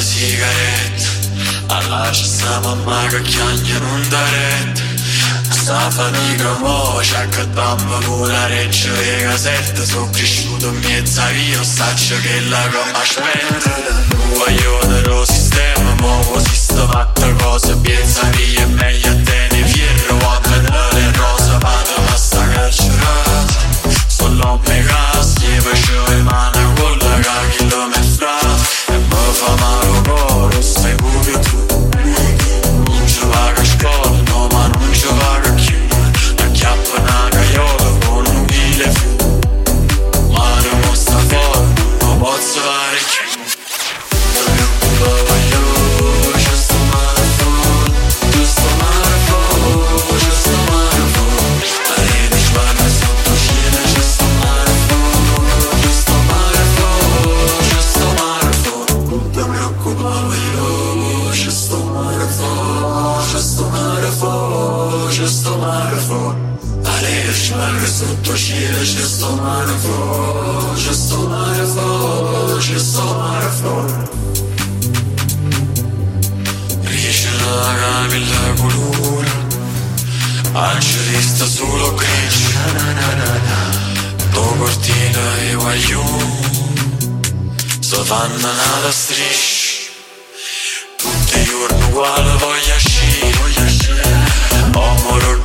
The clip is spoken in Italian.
sigaretta, allaccia sta mamma che chiagna non da retta. Sta fatica mo' c'è che bamba pure la reggia di casetta. Sono cresciuto in mezza via, saccio che la gomma spenta. Un guaglione lo sistema, mo' si sta fatta cosa. Piensa via, è meglio a te ne fierro, a vedere rosa, vado a sta carcerata. Solo me casti, faccio le mani con la cachilometrata. E mi fa male coro, stai pure tu. Non ci paga scuola, no ma non ci paga più. La chiappa una caiola con un mille fu. Ma non mo sta fuori, non posso fare più. Non mi occupo io, c'è sto male fuori. Tu sto male fuori, c'è sto male fuori. La rete ci paga sotto scena, c'è sto male fuori. Tu sto male fuori, c'è sto male fuori. Non mi occupo io, c'è sto male fuori. C'è sto male fuori, c'è sto male fuori. La rete ci paga sotto scena, c'è sto male fuori. C'è sto male fuori, c'è sto male fuori. La camilla colura, angelista solo cresce. Do cortina e guaglione, sotanna nata striscia. Tutti i giorni uguale voglio uscire, voglio uscire.